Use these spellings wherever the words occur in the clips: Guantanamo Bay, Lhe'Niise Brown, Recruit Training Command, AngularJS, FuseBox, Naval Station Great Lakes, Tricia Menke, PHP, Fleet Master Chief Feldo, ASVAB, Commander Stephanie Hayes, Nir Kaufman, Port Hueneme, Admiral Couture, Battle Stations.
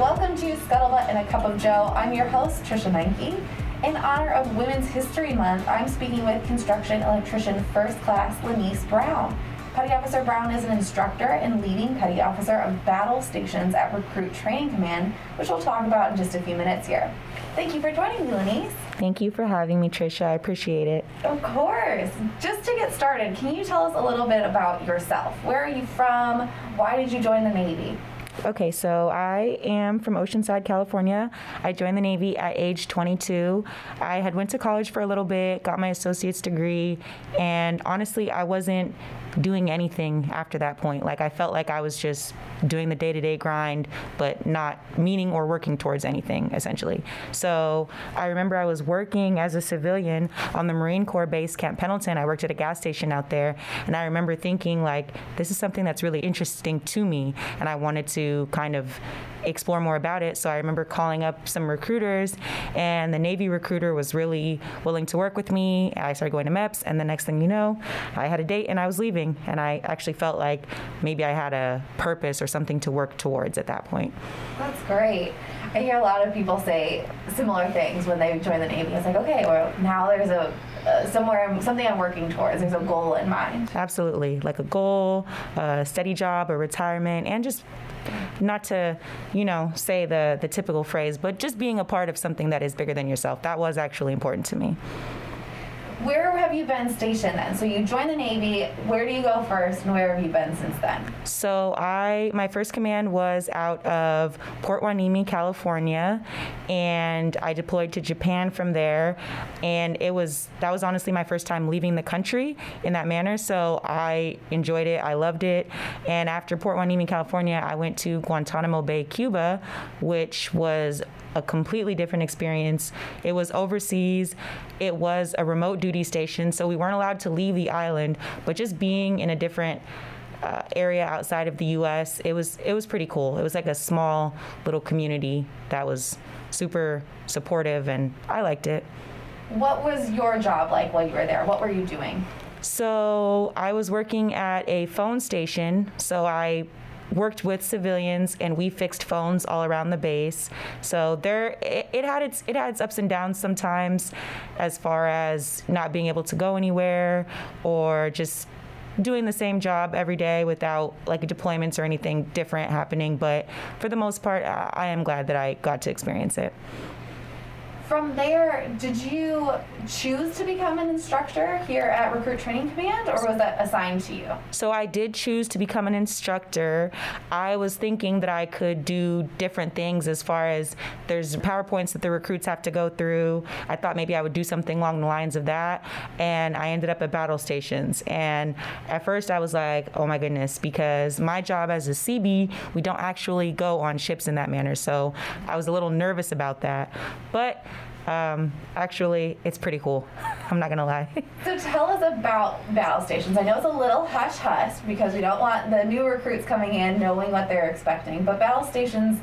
Welcome to Scuttlebutt and a Cup of Joe. I'm your host, Tricia Menke. In honor of Women's History Month, I'm speaking with construction electrician first class Lhe'Niise Brown. Petty Officer Brown is an instructor and leading petty officer of battle stations at Recruit Training Command, which we'll talk about in just a few minutes here. Thank you for joining me, Lhe'Niise. Thank you for having me, Tricia. I appreciate it. Of course. Just to get started, can you tell us a little bit about yourself? Where are you from? Why did you join the Navy? Okay, so I am from Oceanside, California. I joined the Navy at age 22. I had went to college for a little bit, got my associate's degree, and honestly, I wasn't doing anything after that point. Like, I felt like I was just doing the day-to-day grind, but not meaning or working towards anything, essentially. So I remember I was working as a civilian on the Marine Corps base, Camp Pendleton. I worked at a gas station out there, and I remember thinking, like, this is something that's really interesting to me, and I wanted to kind of explore more about it. So I remember calling up some recruiters, and the Navy recruiter was really willing to work with me. I started going to MEPS, and the next thing you know, I had a date and I was leaving, and I actually felt like maybe I had a purpose or something to work towards at that point. That's great. I hear a lot of people say similar things when they join the Navy. It's like, okay, well, now there's a something I'm working towards. There's a goal in mind. Absolutely, like a goal, a steady job, a retirement, and just not to, you know, say the typical phrase, but just being a part of something that is bigger than yourself. That was actually important to me. Where have you been stationed then? So you joined the Navy, where do you go first, and where have you been since then? So my first command was out of Port Hueneme, California, and I deployed to Japan from there, and that was honestly my first time leaving the country in that manner, so I enjoyed it, I loved it, and after Port Hueneme, California, I went to Guantanamo Bay, Cuba, which was a completely different experience. It was overseas, it was a remote duty station, so we weren't allowed to leave the island, but just being in a different area outside of the U.S., it was pretty cool. It was like a small little community that was super supportive, and I liked it. What was your job like while you were there? What were you doing? So I was working at a phone station, so I worked with civilians, and we fixed phones all around the base. So it had its ups and downs sometimes, as far as not being able to go anywhere, or just doing the same job every day without like deployments or anything different happening. But for the most part, I am glad that I got to experience it. From there, did you choose to become an instructor here at Recruit Training Command, or was that assigned to you? So I did choose to become an instructor. I was thinking that I could do different things, as far as there's PowerPoints that the recruits have to go through. I thought maybe I would do something along the lines of that, and I ended up at battle stations. And at first I was like, oh my goodness, because my job as a CB, we don't actually go on ships in that manner. So I was a little nervous about that. But actually, it's pretty cool. I'm not gonna lie. So tell us about battle stations. I know it's a little hush-hush because we don't want the new recruits coming in knowing what they're expecting, but battle stations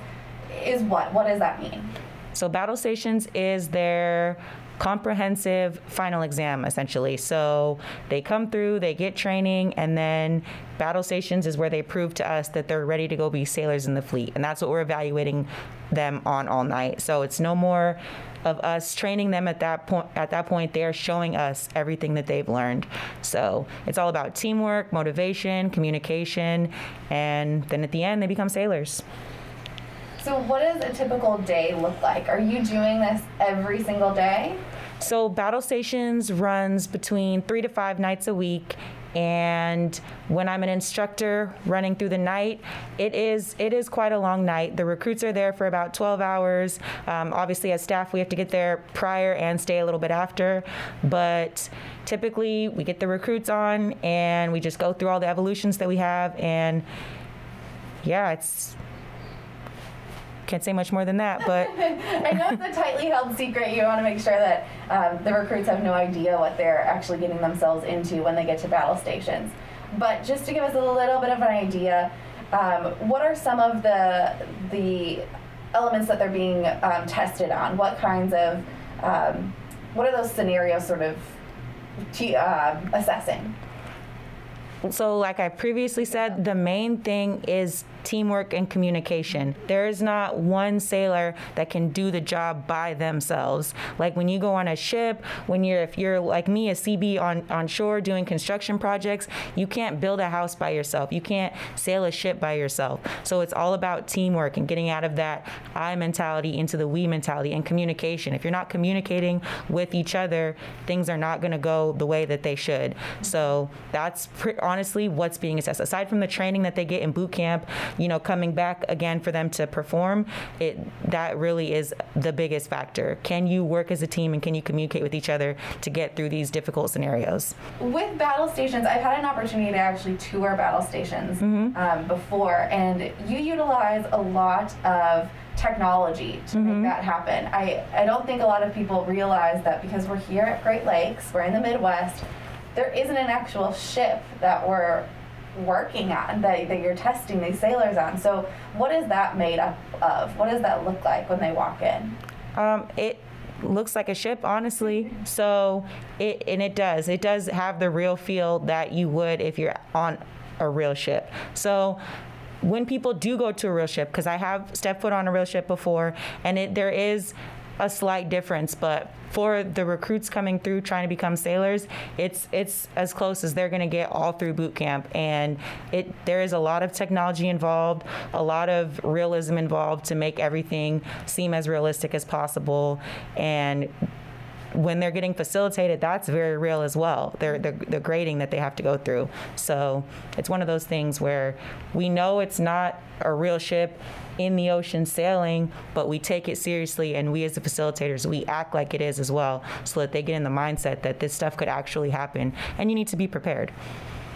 is what? What does that mean? So battle stations is their comprehensive final exam, essentially. So they come through, they get training, and then battle stations is where they prove to us that they're ready to go be sailors in the fleet. And that's what we're evaluating them on all night. So it's no more of us training them at that point. At that point, they're showing us everything that they've learned. So it's all about teamwork, motivation, communication, and then at the end, they become sailors. So what does a typical day look like? Are you doing this every single day? So battle stations runs between 3 to 5 nights a week. And when I'm an instructor running through the night, it is quite a long night. The recruits are there for about 12 hours. Obviously, as staff, we have to get there prior and stay a little bit after. But typically, we get the recruits on, and we just go through all the evolutions that we have. And yeah, can't say much more than that, but I know it's a tightly held secret. You want to make sure that the recruits have no idea what they're actually getting themselves into when they get to battle stations. But just to give us a little bit of an idea, what are some of the elements that they're being tested on? What kinds of what are those scenarios sort of assessing? So like I previously said, the main thing is teamwork and communication. There is not one sailor that can do the job by themselves. Like when you go on a ship, if you're like me, a CB on shore doing construction projects, you can't build a house by yourself. You can't sail a ship by yourself. So it's all about teamwork and getting out of that I mentality into the we mentality and communication. If you're not communicating with each other, things are not going to go the way that they should. So that's honestly what's being assessed. Aside from the training that they get in boot camp, you know, coming back again for them to perform, that really is the biggest factor. Can you work as a team and can you communicate with each other to get through these difficult scenarios? With battle stations, I've had an opportunity to actually tour battle stations before, and you utilize a lot of technology to make that happen. I don't think a lot of people realize that because we're here at Great Lakes, we're in the Midwest, there isn't an actual ship that we're working on, that you're testing these sailors on. So what is that made up of? What does that look like when they walk in? It looks like a ship, honestly. So it does have the real feel that you would if you're on a real ship. So when people do go to a real ship, because I have stepped foot on a real ship before, and there is a slight difference, but for the recruits coming through trying to become sailors, it's as close as they're gonna get all through boot camp. And there is a lot of technology involved, a lot of realism involved to make everything seem as realistic as possible. And when they're getting facilitated, that's very real as well. The grading that they have to go through. So it's one of those things where we know it's not a real ship in the ocean sailing, but we take it seriously, and we as the facilitators, we act like it is as well, so that they get in the mindset that this stuff could actually happen, and you need to be prepared.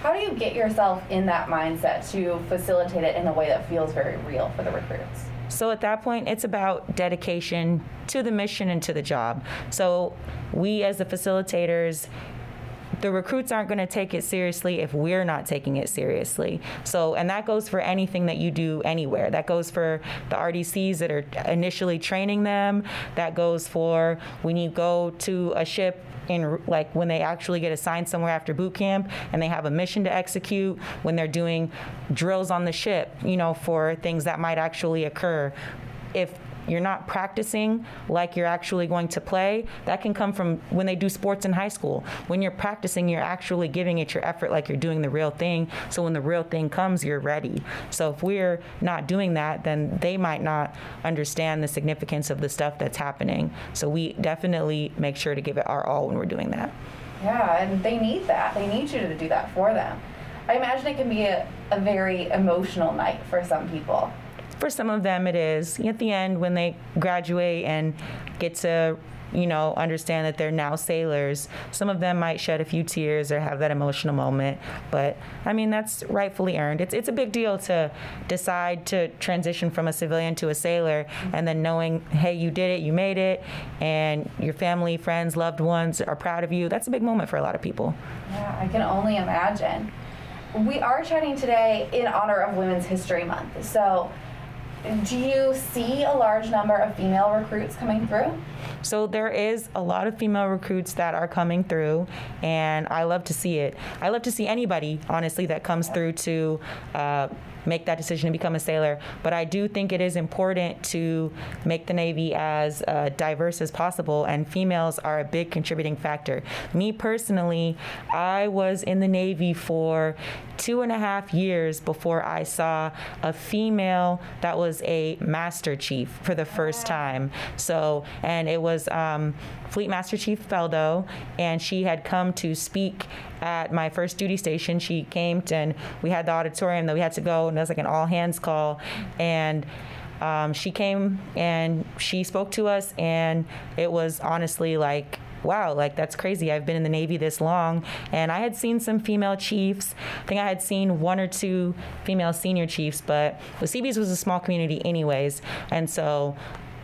How do you get yourself in that mindset to facilitate it in a way that feels very real for the recruits? So at that point, it's about dedication to the mission and to the job. So we as the facilitators, the recruits aren't going to take it seriously if we're not taking it seriously. So, and that goes for anything that you do anywhere. That goes for the RDCs that are initially training them. That goes for when you go to a ship, like when they actually get assigned somewhere after boot camp and they have a mission to execute, when they're doing drills on the ship, you know, for things that might actually occur. If you're not practicing like you're actually going to play, that can come from when they do sports in high school. When you're practicing, you're actually giving it your effort, like you're doing the real thing. So when the real thing comes, you're ready. So if we're not doing that, then they might not understand the significance of the stuff that's happening. So we definitely make sure to give it our all when we're doing that. Yeah, and they need that. They need you to do that for them. I imagine it can be a very emotional night for some people. For some of them it is. At the end, when they graduate and get to, you know, understand that they're now sailors, some of them might shed a few tears or have that emotional moment. But I mean, that's rightfully earned. It's a big deal to decide to transition from a civilian to a sailor, and then knowing, hey, you did it, you made it, and your family, friends, loved ones are proud of you. That's a big moment for a lot of people. Yeah, I can only imagine. We are chatting today in honor of Women's History Month. So do you see a large number of female recruits coming through? So there is a lot of female recruits that are coming through, and I love to see it. I love to see anybody, honestly, that comes through to make that decision to become a sailor. But I do think it is important to make the Navy as diverse as possible, and females are a big contributing factor. Me personally, I was in the Navy for 2.5 years before I saw a female that was a Master Chief for the first time. So, and it was Fleet Master Chief Feldo, and she had come to speak at my first duty station. She came to, and we had the auditorium that we had to go, and it was like an all hands call, and she came and she spoke to us, and it was honestly like, wow, like that's crazy. I've been in the Navy this long, and I had seen some female chiefs. I think I had seen 1 or 2 female senior chiefs, but the CBs was a small community anyways, and so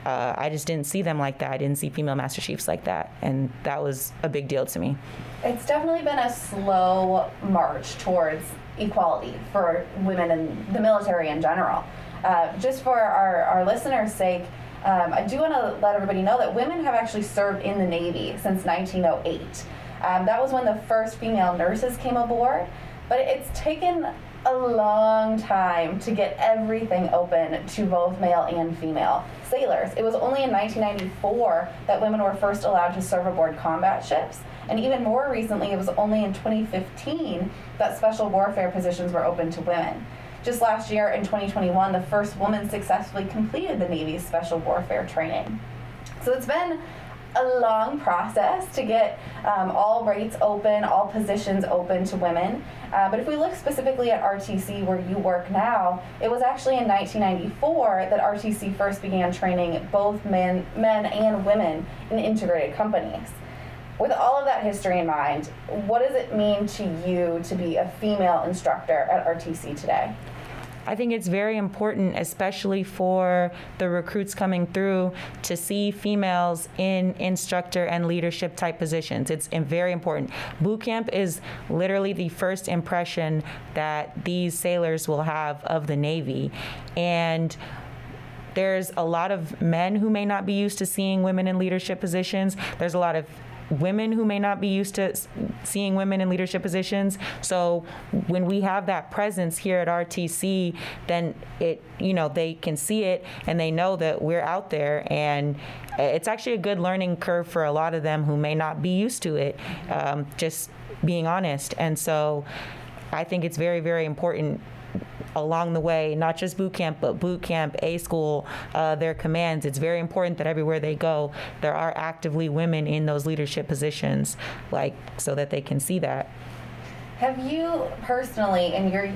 I just didn't see them like that. I didn't see female Master Chiefs like that, and that was a big deal to me. It's definitely been a slow march towards equality for women in the military in general. Just for our listeners' sake, I do want to let everybody know that women have actually served in the Navy since 1908. That was when the first female nurses came aboard. But it's taken a long time to get everything open to both male and female sailors. It was only in 1994 that women were first allowed to serve aboard combat ships, and even more recently, it was only in 2015 that special warfare positions were open to women. Just last year, in 2021, the first woman successfully completed the Navy's special warfare training. So it's been a long process to get all rates open, all positions open to women. But if we look specifically at RTC, where you work now, it was actually in 1994 that RTC first began training both men and women in integrated companies. With all of that history in mind, what does it mean to you to be a female instructor at RTC today? I think it's very important, especially for the recruits coming through, to see females in instructor and leadership type positions. It's very important. Boot camp is literally the first impression that these sailors will have of the Navy. And there's a lot of men who may not be used to seeing women in leadership positions. There's a lot of women who may not be used to seeing women in leadership positions. So when we have that presence here at RTC, then it, you know, they can see it and they know that we're out there, and it's actually a good learning curve for a lot of them who may not be used to it, just being honest. And so I think it's very, very important along the way, not just boot camp, but boot camp, A school, their commands. It's very important that everywhere they go, there are actively women in those leadership positions, like, so that they can see that. Have you personally, in your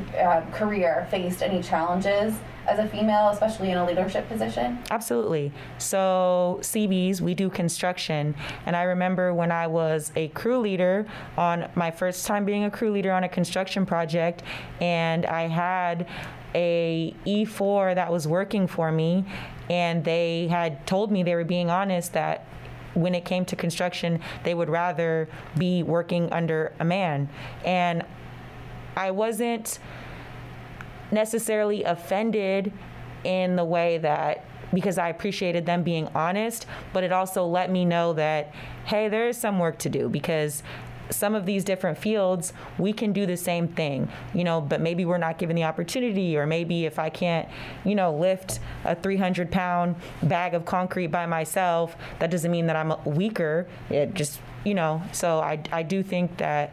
career, faced any challenges as a female, especially in a leadership position? Absolutely. So CBs, we do construction. And I remember when I was a crew leader, on my first time being a crew leader on a construction project, and I had a E4 that was working for me, and they had told me, they were being honest, that when it came to construction, they would rather be working under a man. And I wasn't necessarily offended in the way that, because I appreciated them being honest, but it also let me know that, hey, there is some work to do, because some of these different fields, we can do the same thing, you know, but maybe we're not given the opportunity, or maybe if I can't, you know, lift a 300-pound bag of concrete by myself, that doesn't mean that I'm weaker. It just, you know, so I do think that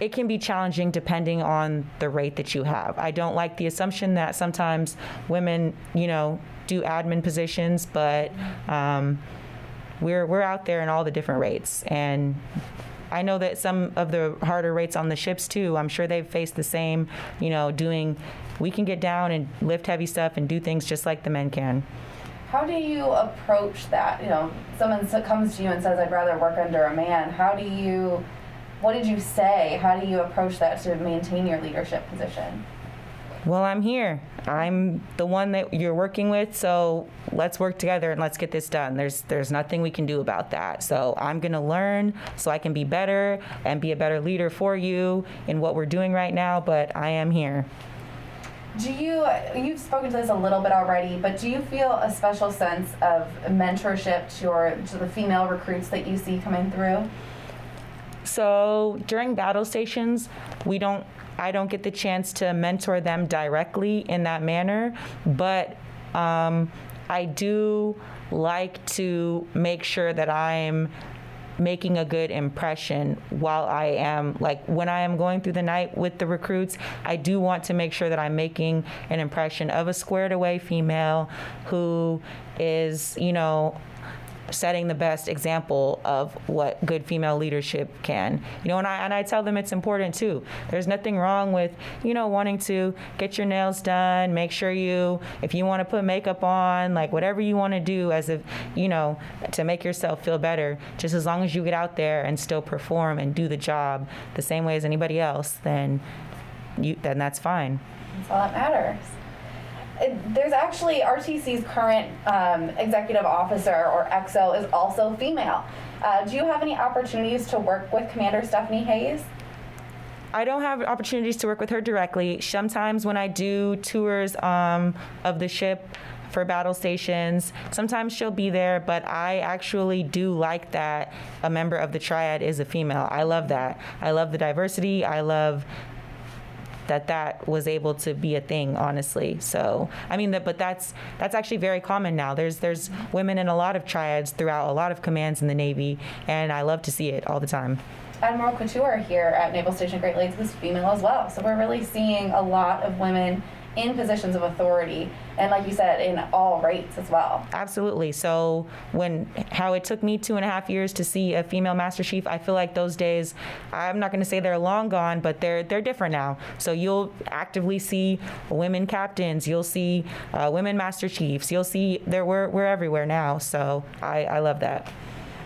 it can be challenging depending on the rate that you have. I don't like the assumption that sometimes women, you know, do admin positions, but we're out there in all the different rates. And I know that some of the harder rates on the ships too, I'm sure they've faced the same, you know, we can get down and lift heavy stuff and do things just like the men can. How do you approach that? You know, someone comes to you and says, I'd rather work under a man. What did you say? How do you approach that to maintain your leadership position? Well, I'm here. I'm the one that you're working with, so let's work together and let's get this done. There's nothing we can do about that. So I'm going to learn so I can be better and be a better leader for you in what we're doing right now, but I am here. You've spoken to this a little bit already, but do you feel a special sense of mentorship to the female recruits that you see coming through? So during battle stations, I don't get the chance to mentor them directly in that manner, but I do like to make sure that I'm making a good impression while I am, like when I am going through the night with the recruits, I do want to make sure that I'm making an impression of a squared away female who is, you know, setting the best example of what good female leadership can. You know, and I tell them it's important too. There's nothing wrong with, you know, wanting to get your nails done, make sure if you want to put makeup on, like whatever you want to do as if, you know, to make yourself feel better, just as long as you get out there and still perform and do the job the same way as anybody else, then that's fine. That's all that matters. There's actually RTC's current executive officer, or EXO, is also female. Do you have any opportunities to work with Commander Stephanie Hayes? I don't have opportunities to work with her directly. Sometimes when I do tours of the ship for battle stations. Sometimes she'll be there, but I actually do like that a member of the triad is a female. I love that. I love the diversity. I love that that was able to be a thing, honestly. So, I mean, that, but that's actually very common now. There's women in a lot of triads throughout a lot of commands in the Navy, and I love to see it all the time. Admiral Couture here at Naval Station Great Lakes was female as well, so we're really seeing a lot of women in positions of authority, and like you said, in all rates as well. Absolutely. So how it took me 2.5 years to see a female Master Chief, I feel like those days, I'm not going to say they're long gone, but they're different now. So you'll actively see women captains, you'll see women Master Chiefs, you'll see we're everywhere now. So I love that.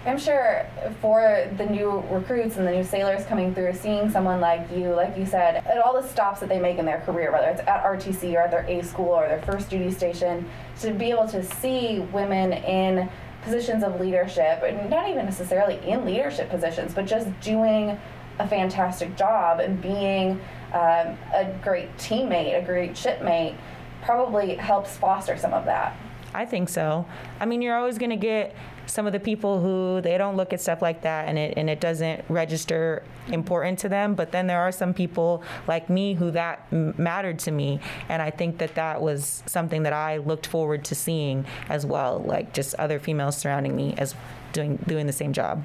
I'm sure for the new recruits and the new sailors coming through, seeing someone like you said, at all the stops that they make in their career, whether it's at RTC or at their A school or their first duty station, to be able to see women in positions of leadership, and not even necessarily in leadership positions, but just doing a fantastic job and being a great teammate, a great shipmate, probably helps foster some of that. I think so. I mean, you're always going to get some of the people who they don't look at stuff like that and it doesn't register important to them, but then there are some people like me who that mattered to me, and I think that that was something that I looked forward to seeing as well, like just other females surrounding me as doing the same job.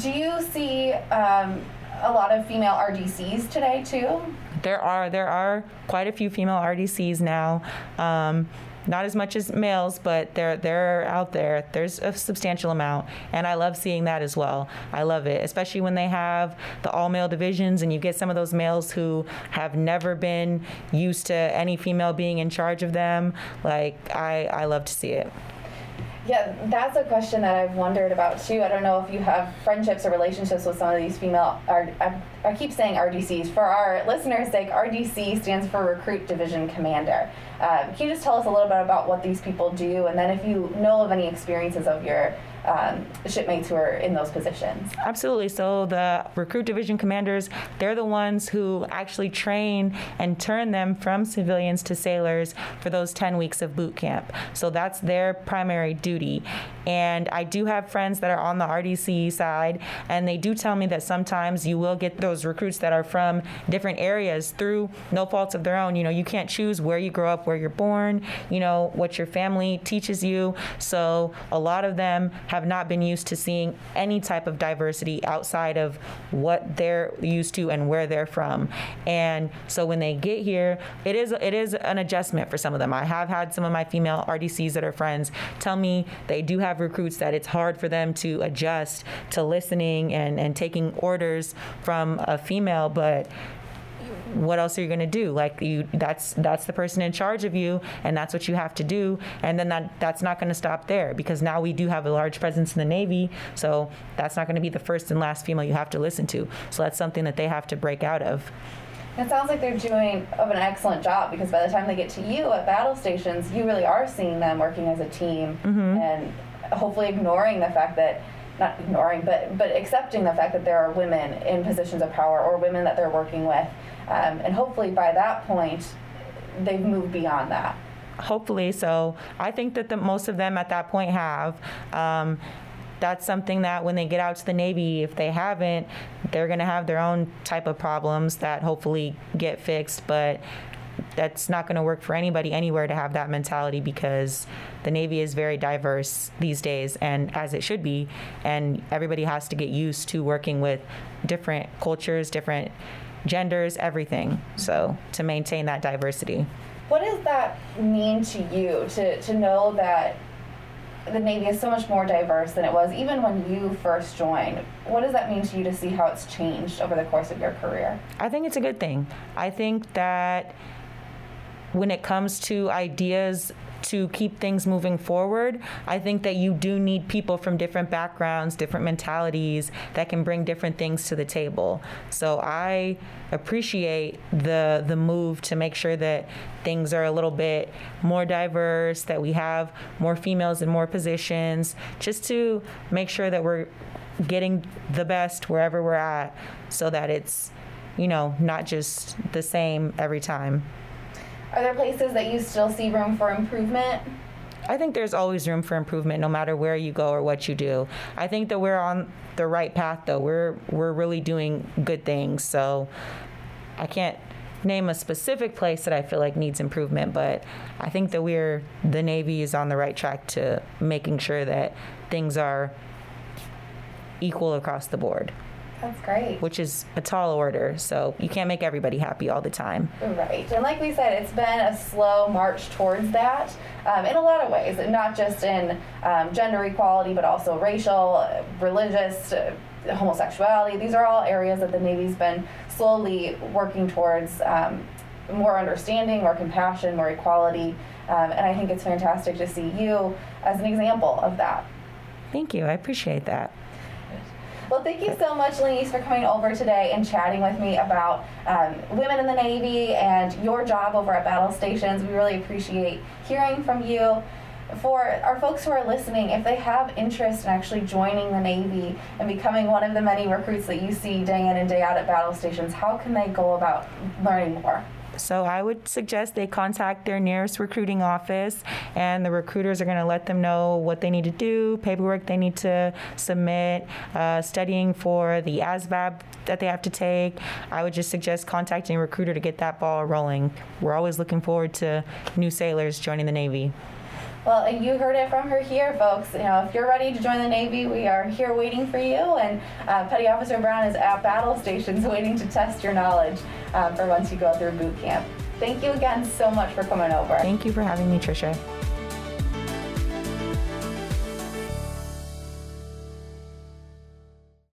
Do you see a lot of female RDCs today too? There are quite a few female RDCs now. Not as much as males, but they're out there. There's a substantial amount, and I love seeing that as well. I love it, especially when they have the all-male divisions and you get some of those males who have never been used to any female being in charge of them. Like, I love to see it. Yeah, that's a question that I've wondered about too. I don't know if you have friendships or relationships with some of these female, I keep saying RDCs. For our listeners' sake, RDC stands for Recruit Division Commander. Can you just tell us a little bit about what these people do, and then if you know of any experiences of your shipmates who are in those positions? Absolutely. So the recruit division commanders, they're the ones who actually train and turn them from civilians to sailors for those 10 weeks of boot camp. So that's their primary duty. And I do have friends that are on the RDC side, and they do tell me that sometimes you will get those recruits that are from different areas through no faults of their own. You know, you can't choose where you grow up, where you're born, you know, what your family teaches you. So a lot of them have not been used to seeing any type of diversity outside of what they're used to and where they're from. And so when they get here, it is an adjustment for some of them. I have had some of my female RDCs that are friends tell me they do have recruits that it's hard for them to adjust to listening and taking orders from a female, but what else are you going to do? Like, that's the person in charge of you, and that's what you have to do. And then that's not going to stop there, because now we do have a large presence in the Navy, so that's not going to be the first and last female you have to listen to. So that's something that they have to break out of. It sounds like they're doing an excellent job, because by the time they get to you at battle stations, you really are seeing them working as a team, mm-hmm. and hopefully ignoring the fact that not ignoring, but accepting the fact that there are women in positions of power or women that they're working with. And hopefully by that point, they've moved beyond that. Hopefully. So I think that most of them at that point have. That's something that when they get out to the Navy, if they haven't, they're going to have their own type of problems that hopefully get fixed. But that's not going to work for anybody anywhere to have that mentality, because the Navy is very diverse these days, and as it should be, and everybody has to get used to working with different cultures, different genders, everything, so to maintain that diversity. What does that mean to you to know that the Navy is so much more diverse than it was even when you first joined? What does that mean to you to see how it's changed over the course of your career? I think it's a good thing. I think that when it comes to ideas to keep things moving forward, I think that you do need people from different backgrounds, different mentalities that can bring different things to the table. So I appreciate the move to make sure that things are a little bit more diverse, that we have more females in more positions, just to make sure that we're getting the best wherever we're at, so that it's, you know, not just the same every time. Are there places that you still see room for improvement? I think there's always room for improvement no matter where you go or what you do. I think that we're on the right path though. We're really doing good things. So I can't name a specific place that I feel like needs improvement, but I think that the Navy is on the right track to making sure that things are equal across the board. That's great. Which is a tall order, so you can't make everybody happy all the time. Right. And like we said, it's been a slow march towards that in a lot of ways, not just in gender equality, but also racial, religious, homosexuality. These are all areas that the Navy's been slowly working towards more understanding, more compassion, more equality. And I think it's fantastic to see you as an example of that. Thank you. I appreciate that. Well, thank you so much, Lhe'Niise, for coming over today and chatting with me about women in the Navy and your job over at Battle Stations. We really appreciate hearing from you. For our folks who are listening, if they have interest in actually joining the Navy and becoming one of the many recruits that you see day in and day out at Battle Stations, how can they go about learning more? So I would suggest they contact their nearest recruiting office, and the recruiters are going to let them know what they need to do, paperwork they need to submit, studying for the ASVAB that they have to take. I would just suggest contacting a recruiter to get that ball rolling. We're always looking forward to new sailors joining the Navy. Well, and you heard it from her here, folks. You know, if you're ready to join the Navy, we are here waiting for you. And Petty Officer Brown is at Battle Stations waiting to test your knowledge for once you go through boot camp. Thank you again so much for coming over. Thank you for having me, Tricia.